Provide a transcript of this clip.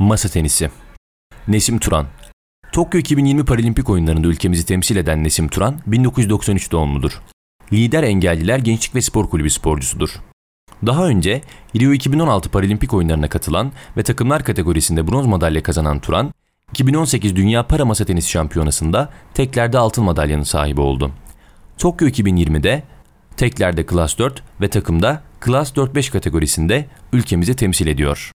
Masa tenisi. Nesim Turan. Tokyo 2020 Paralimpik oyunlarında ülkemizi temsil eden Nesim Turan, 1993 doğumludur. Lider Engelliler Gençlik ve Spor Kulübü sporcusudur. Daha önce Rio 2016 Paralimpik oyunlarına katılan ve takımlar kategorisinde bronz madalya kazanan Turan, 2018 Dünya Para Masa Tenisi Şampiyonası'nda teklerde altın madalyanın sahibi oldu. Tokyo 2020'de teklerde klas 4 ve takımda klas 4-5 kategorisinde ülkemizi temsil ediyor.